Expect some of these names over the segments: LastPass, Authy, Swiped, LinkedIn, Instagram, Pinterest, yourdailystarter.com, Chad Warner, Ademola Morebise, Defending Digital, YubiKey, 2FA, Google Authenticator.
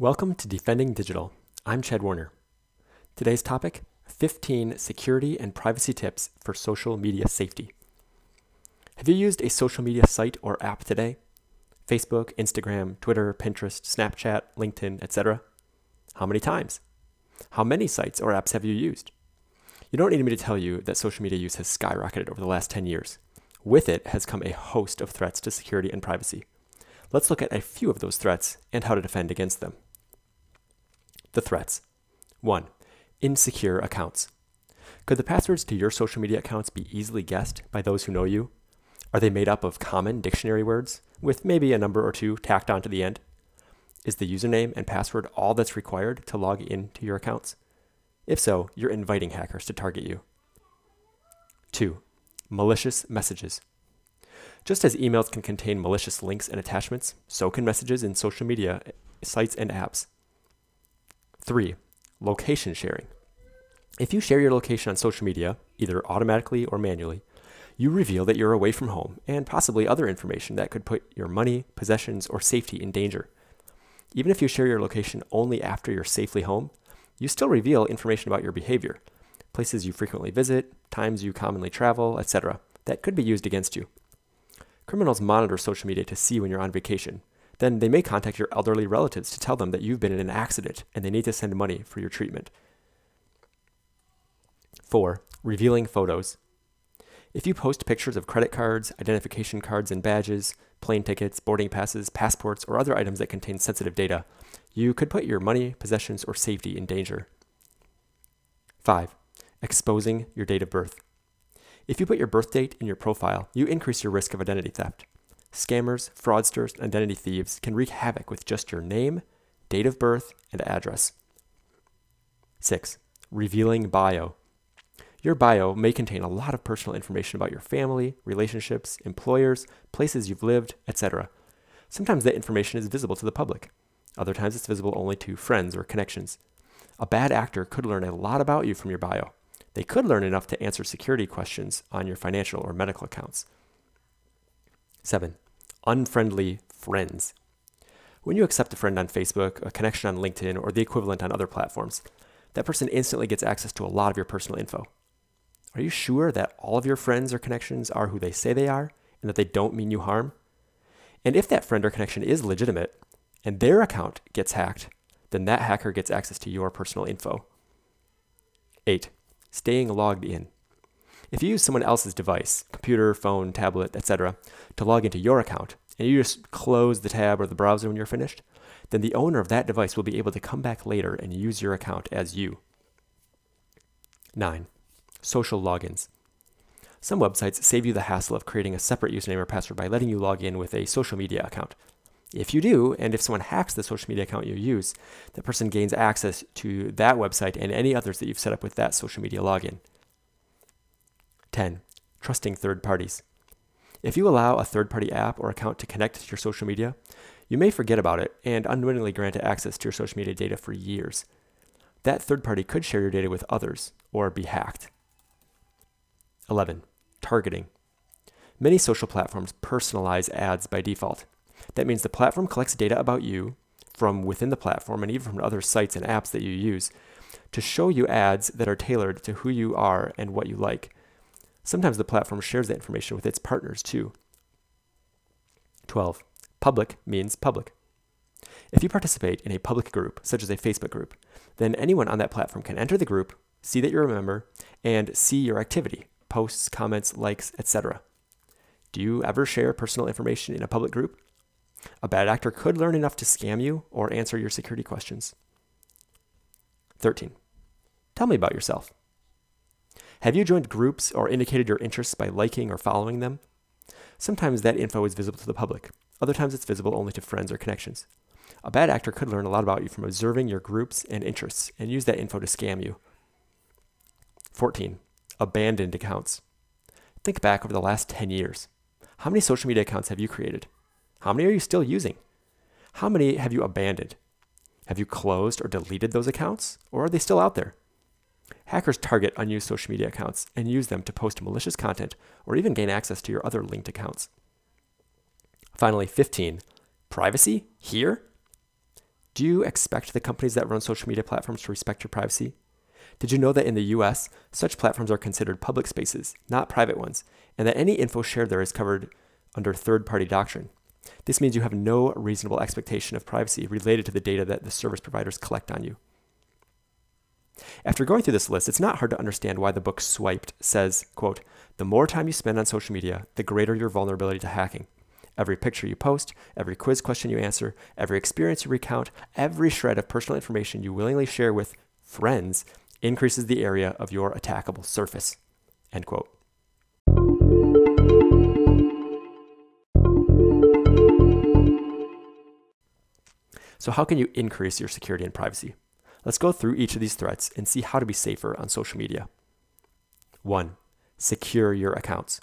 Welcome to Defending Digital. I'm Chad Warner. Today's topic, 15 security and privacy tips for social media safety. Have you used a social media site or app today? Facebook, Instagram, Twitter, Pinterest, Snapchat, LinkedIn, etc. How many times? How many sites or apps have you used? You don't need me to tell you that social media use has skyrocketed over the last 10 years. With it has come a host of threats to security and privacy. Let's look at a few of those threats and how to defend against them. The threats. 1. Insecure accounts. Could the passwords to your social media accounts be easily guessed by those who know you? Are they made up of common dictionary words, with maybe a number or two tacked onto the end? Is the username and password all that's required to log into your accounts? If so, you're inviting hackers to target you. 2. Malicious messages. Just as emails can contain malicious links and attachments, so can messages in social media sites and apps. 3. Location sharing. If you share your location on social media, either automatically or manually, you reveal that you're away from home and possibly other information that could put your money, possessions, or safety in danger. Even if you share your location only after you're safely home, you still reveal information about your behavior, places you frequently visit, times you commonly travel, etc., that could be used against you. Criminals monitor social media to see when you're on vacation. Then they may contact your elderly relatives to tell them that you've been in an accident and they need to send money for your treatment. 4. Revealing photos. If you post pictures of credit cards, identification cards and badges, plane tickets, boarding passes, passports, or other items that contain sensitive data, you could put your money, possessions, or safety in danger. 5. Exposing your date of birth. If you put your birth date in your profile, you increase your risk of identity theft. Scammers, fraudsters, and identity thieves can wreak havoc with just your name, date of birth, and address. 6. Revealing bio. Your bio may contain a lot of personal information about your family, relationships, employers, places you've lived, etc. Sometimes that information is visible to the public. Other times it's visible only to friends or connections. A bad actor could learn a lot about you from your bio. They could learn enough to answer security questions on your financial or medical accounts. 7. Unfriendly friends. When you accept a friend on Facebook, a connection on LinkedIn, or the equivalent on other platforms, that person instantly gets access to a lot of your personal info. Are you sure that all of your friends or connections are who they say they are and that they don't mean you harm? And if that friend or connection is legitimate and their account gets hacked, then that hacker gets access to your personal info. 8. Staying logged in. If you use someone else's device, computer, phone, tablet, etc., to log into your account, and you just close the tab or the browser when you're finished, then the owner of that device will be able to come back later and use your account as you. 9. Social logins. Some websites save you the hassle of creating a separate username or password by letting you log in with a social media account. If you do, and if someone hacks the social media account you use, that person gains access to that website and any others that you've set up with that social media login. 10. Trusting third parties. If you allow a third-party app or account to connect to your social media, you may forget about it and unwittingly grant it access to your social media data for years. That third party could share your data with others or be hacked. 11. Targeting. Many social platforms personalize ads by default. That means the platform collects data about you from within the platform and even from other sites and apps that you use to show you ads that are tailored to who you are and what you like. Sometimes the platform shares that information with its partners too. 12. Public means public. If you participate in a public group, such as a Facebook group, then anyone on that platform can enter the group, see that you're a member, and see your activity, posts, comments, likes, etc. Do you ever share personal information in a public group? A bad actor could learn enough to scam you or answer your security questions. 13. Tell me about yourself. Have you joined groups or indicated your interests by liking or following them? Sometimes that info is visible to the public. Other times it's visible only to friends or connections. A bad actor could learn a lot about you from observing your groups and interests and use that info to scam you. 14. Abandoned accounts. Think back over the last 10 years. How many social media accounts have you created? How many are you still using? How many have you abandoned? Have you closed or deleted those accounts, or are they still out there? Hackers target unused social media accounts and use them to post malicious content or even gain access to your other linked accounts. Finally, 15. Privacy? Here? Do you expect the companies that run social media platforms to respect your privacy? Did you know that in the US, such platforms are considered public spaces, not private ones, and that any info shared there is covered under third-party doctrine? This means you have no reasonable expectation of privacy related to the data that the service providers collect on you. After going through this list, it's not hard to understand why the book Swiped says, quote, "The more time you spend on social media, the greater your vulnerability to hacking. Every picture you post, every quiz question you answer, every experience you recount, every shred of personal information you willingly share with friends increases the area of your attackable surface." End quote. So how can you increase your security and privacy? Let's go through each of these threats and see how to be safer on social media. 1. Secure your accounts.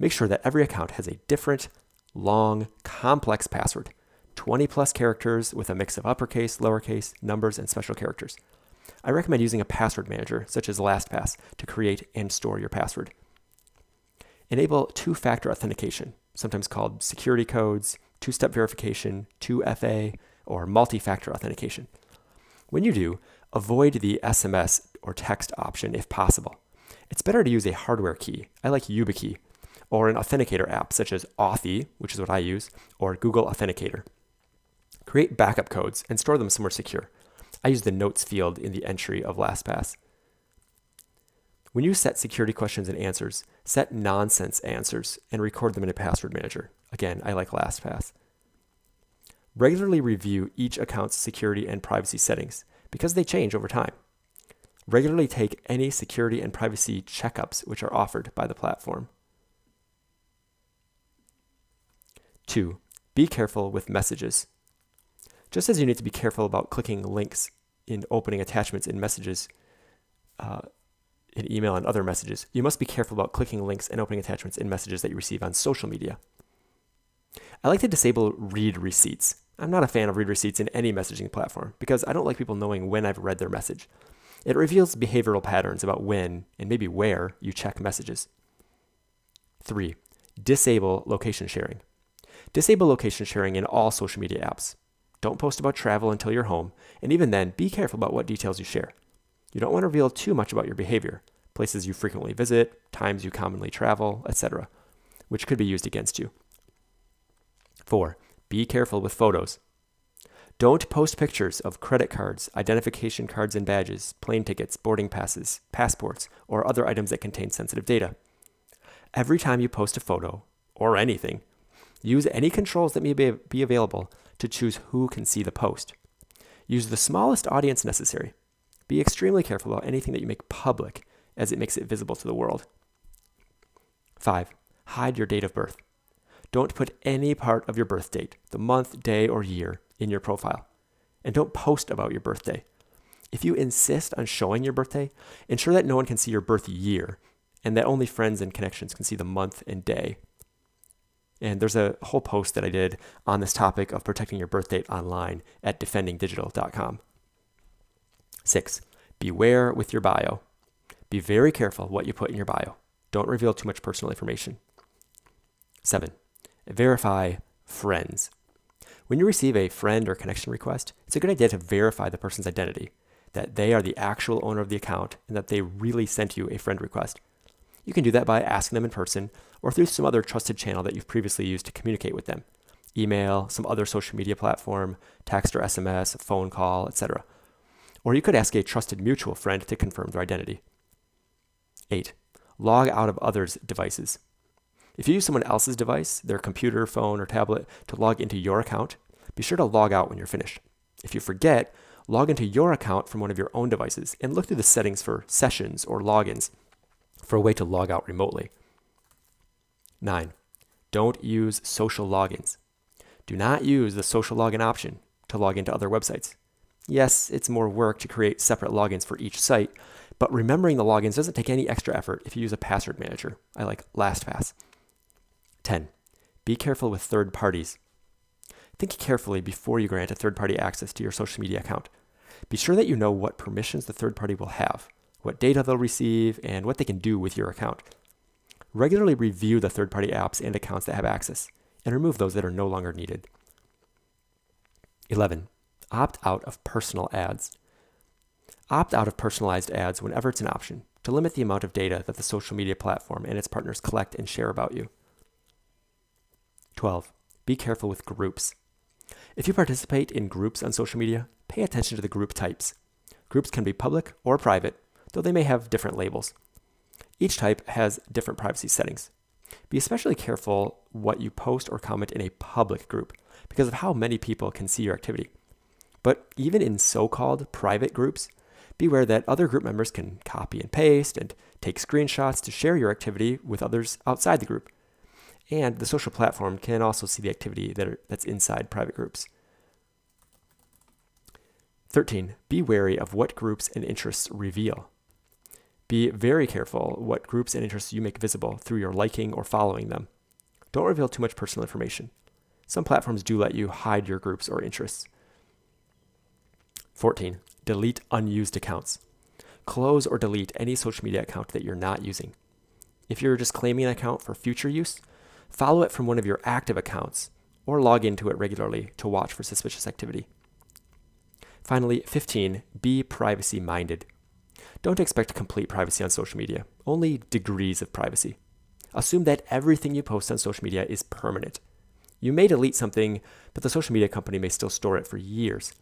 Make sure that every account has a different, long, complex password, 20 plus characters with a mix of uppercase, lowercase, numbers, and special characters. I recommend using a password manager, such as LastPass, to create and store your password. Enable two-factor authentication, sometimes called security codes, two-step verification, 2FA, or multi-factor authentication. When you do, avoid the SMS or text option if possible. It's better to use a hardware key, I like YubiKey, or an authenticator app such as Authy, which is what I use, or Google Authenticator. Create backup codes and store them somewhere secure. I use the notes field in the entry of LastPass. When you set security questions and answers, set nonsense answers and record them in a password manager. Again, I like LastPass. Regularly review each account's security and privacy settings because they change over time. Regularly take any security and privacy checkups which are offered by the platform. 2. Be careful with messages. Just as you need to be careful about clicking links in opening attachments in messages, in email and other messages, you must be careful about clicking links and opening attachments in messages that you receive on social media. I like to disable read receipts. I'm not a fan of read receipts in any messaging platform because I don't like people knowing when I've read their message. It reveals behavioral patterns about when and maybe where you check messages. 3. Disable location sharing. Disable location sharing in all social media apps. Don't post about travel until you're home, and even then, be careful about what details you share. You don't want to reveal too much about your behavior, places you frequently visit, times you commonly travel, etc., which could be used against you. 4. Be careful with photos. Don't post pictures of credit cards, identification cards and badges, plane tickets, boarding passes, passports, or other items that contain sensitive data. Every time you post a photo, or anything, use any controls that may be available to choose who can see the post. Use the smallest audience necessary. Be extremely careful about anything that you make public, as it makes it visible to the world. 5. Hide your date of birth. Don't put any part of your birth date, the month, day, or year, in your profile. And don't post about your birthday. If you insist on showing your birthday, ensure that no one can see your birth year, and that only friends and connections can see the month and day. And there's a whole post that I did on this topic of protecting your birth date online at defendingdigital.com. 6. Beware with your bio. Be very careful what you put in your bio. Don't reveal too much personal information. 7. Verify friends. When you receive a friend or connection request, it's a good idea to verify the person's identity, that they are the actual owner of the account and that they really sent you a friend request. You can do that by asking them in person or through some other trusted channel that you've previously used to communicate with them. Email, some other social media platform, text or SMS, phone call, etc. Or you could ask a trusted mutual friend to confirm their identity. 8. Log out of others' devices. If you use someone else's device, their computer, phone, or tablet, to log into your account, be sure to log out when you're finished. If you forget, log into your account from one of your own devices and look through the settings for sessions or logins for a way to log out remotely. 9. Don't use social logins. Do not use the social login option to log into other websites. Yes, it's more work to create separate logins for each site, but remembering the logins doesn't take any extra effort if you use a password manager. I like LastPass. 10. Be careful with third parties. Think carefully before you grant a third party access to your social media account. Be sure that you know what permissions the third party will have, what data they'll receive, and what they can do with your account. Regularly review the third-party apps and accounts that have access, and remove those that are no longer needed. 11. Opt out of personal ads. Opt out of personalized ads whenever it's an option, to limit the amount of data that the social media platform and its partners collect and share about you. 12. Be careful with groups. If you participate in groups on social media, pay attention to the group types. Groups can be public or private, though they may have different labels. Each type has different privacy settings. Be especially careful what you post or comment in a public group because of how many people can see your activity. But even in so-called private groups, beware that other group members can copy and paste and take screenshots to share your activity with others outside the group. And the social platform can also see the activity that's inside private groups. 13. Be wary of what groups and interests reveal. Be very careful what groups and interests you make visible through your liking or following them. Don't reveal too much personal information. Some platforms do let you hide your groups or interests. 14. Delete unused accounts. Close or delete any social media account that you're not using. If you're just claiming an account for future use, follow it from one of your active accounts or log into it regularly to watch for suspicious activity. Finally, 15. Be privacy-minded. Don't expect complete privacy on social media, only degrees of privacy. Assume that everything you post on social media is permanent. You may delete something, but the social media company may still store it for years,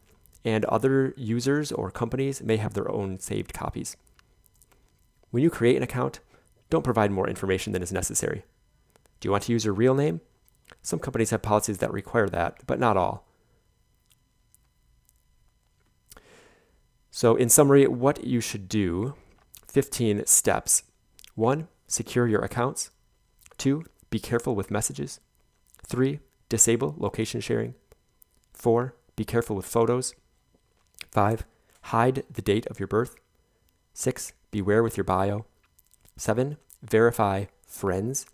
and other users or companies may have their own saved copies. When you create an account, don't provide more information than is necessary. Do you want to use your real name? Some companies have policies that require that, but not all. So in summary, what you should do, 15 steps. 1, secure your accounts. 2, be careful with messages. 3, disable location sharing. 4, be careful with photos. 5, hide the date of your birth. 6, beware with your bio. 7, verify friends.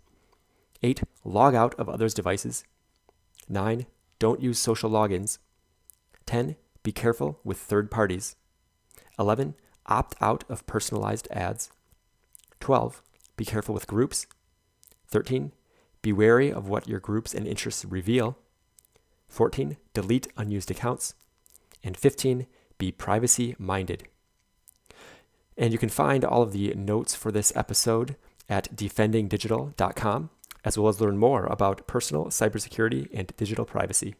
8, log out of others' devices. 9, don't use social logins. 10, be careful with third parties. 11, opt out of personalized ads. 12, be careful with groups. 13, be wary of what your groups and interests reveal. 14, delete unused accounts. And 15, be privacy-minded. And you can find all of the notes for this episode at defendingdigital.com, as well as learn more about personal cybersecurity and digital privacy.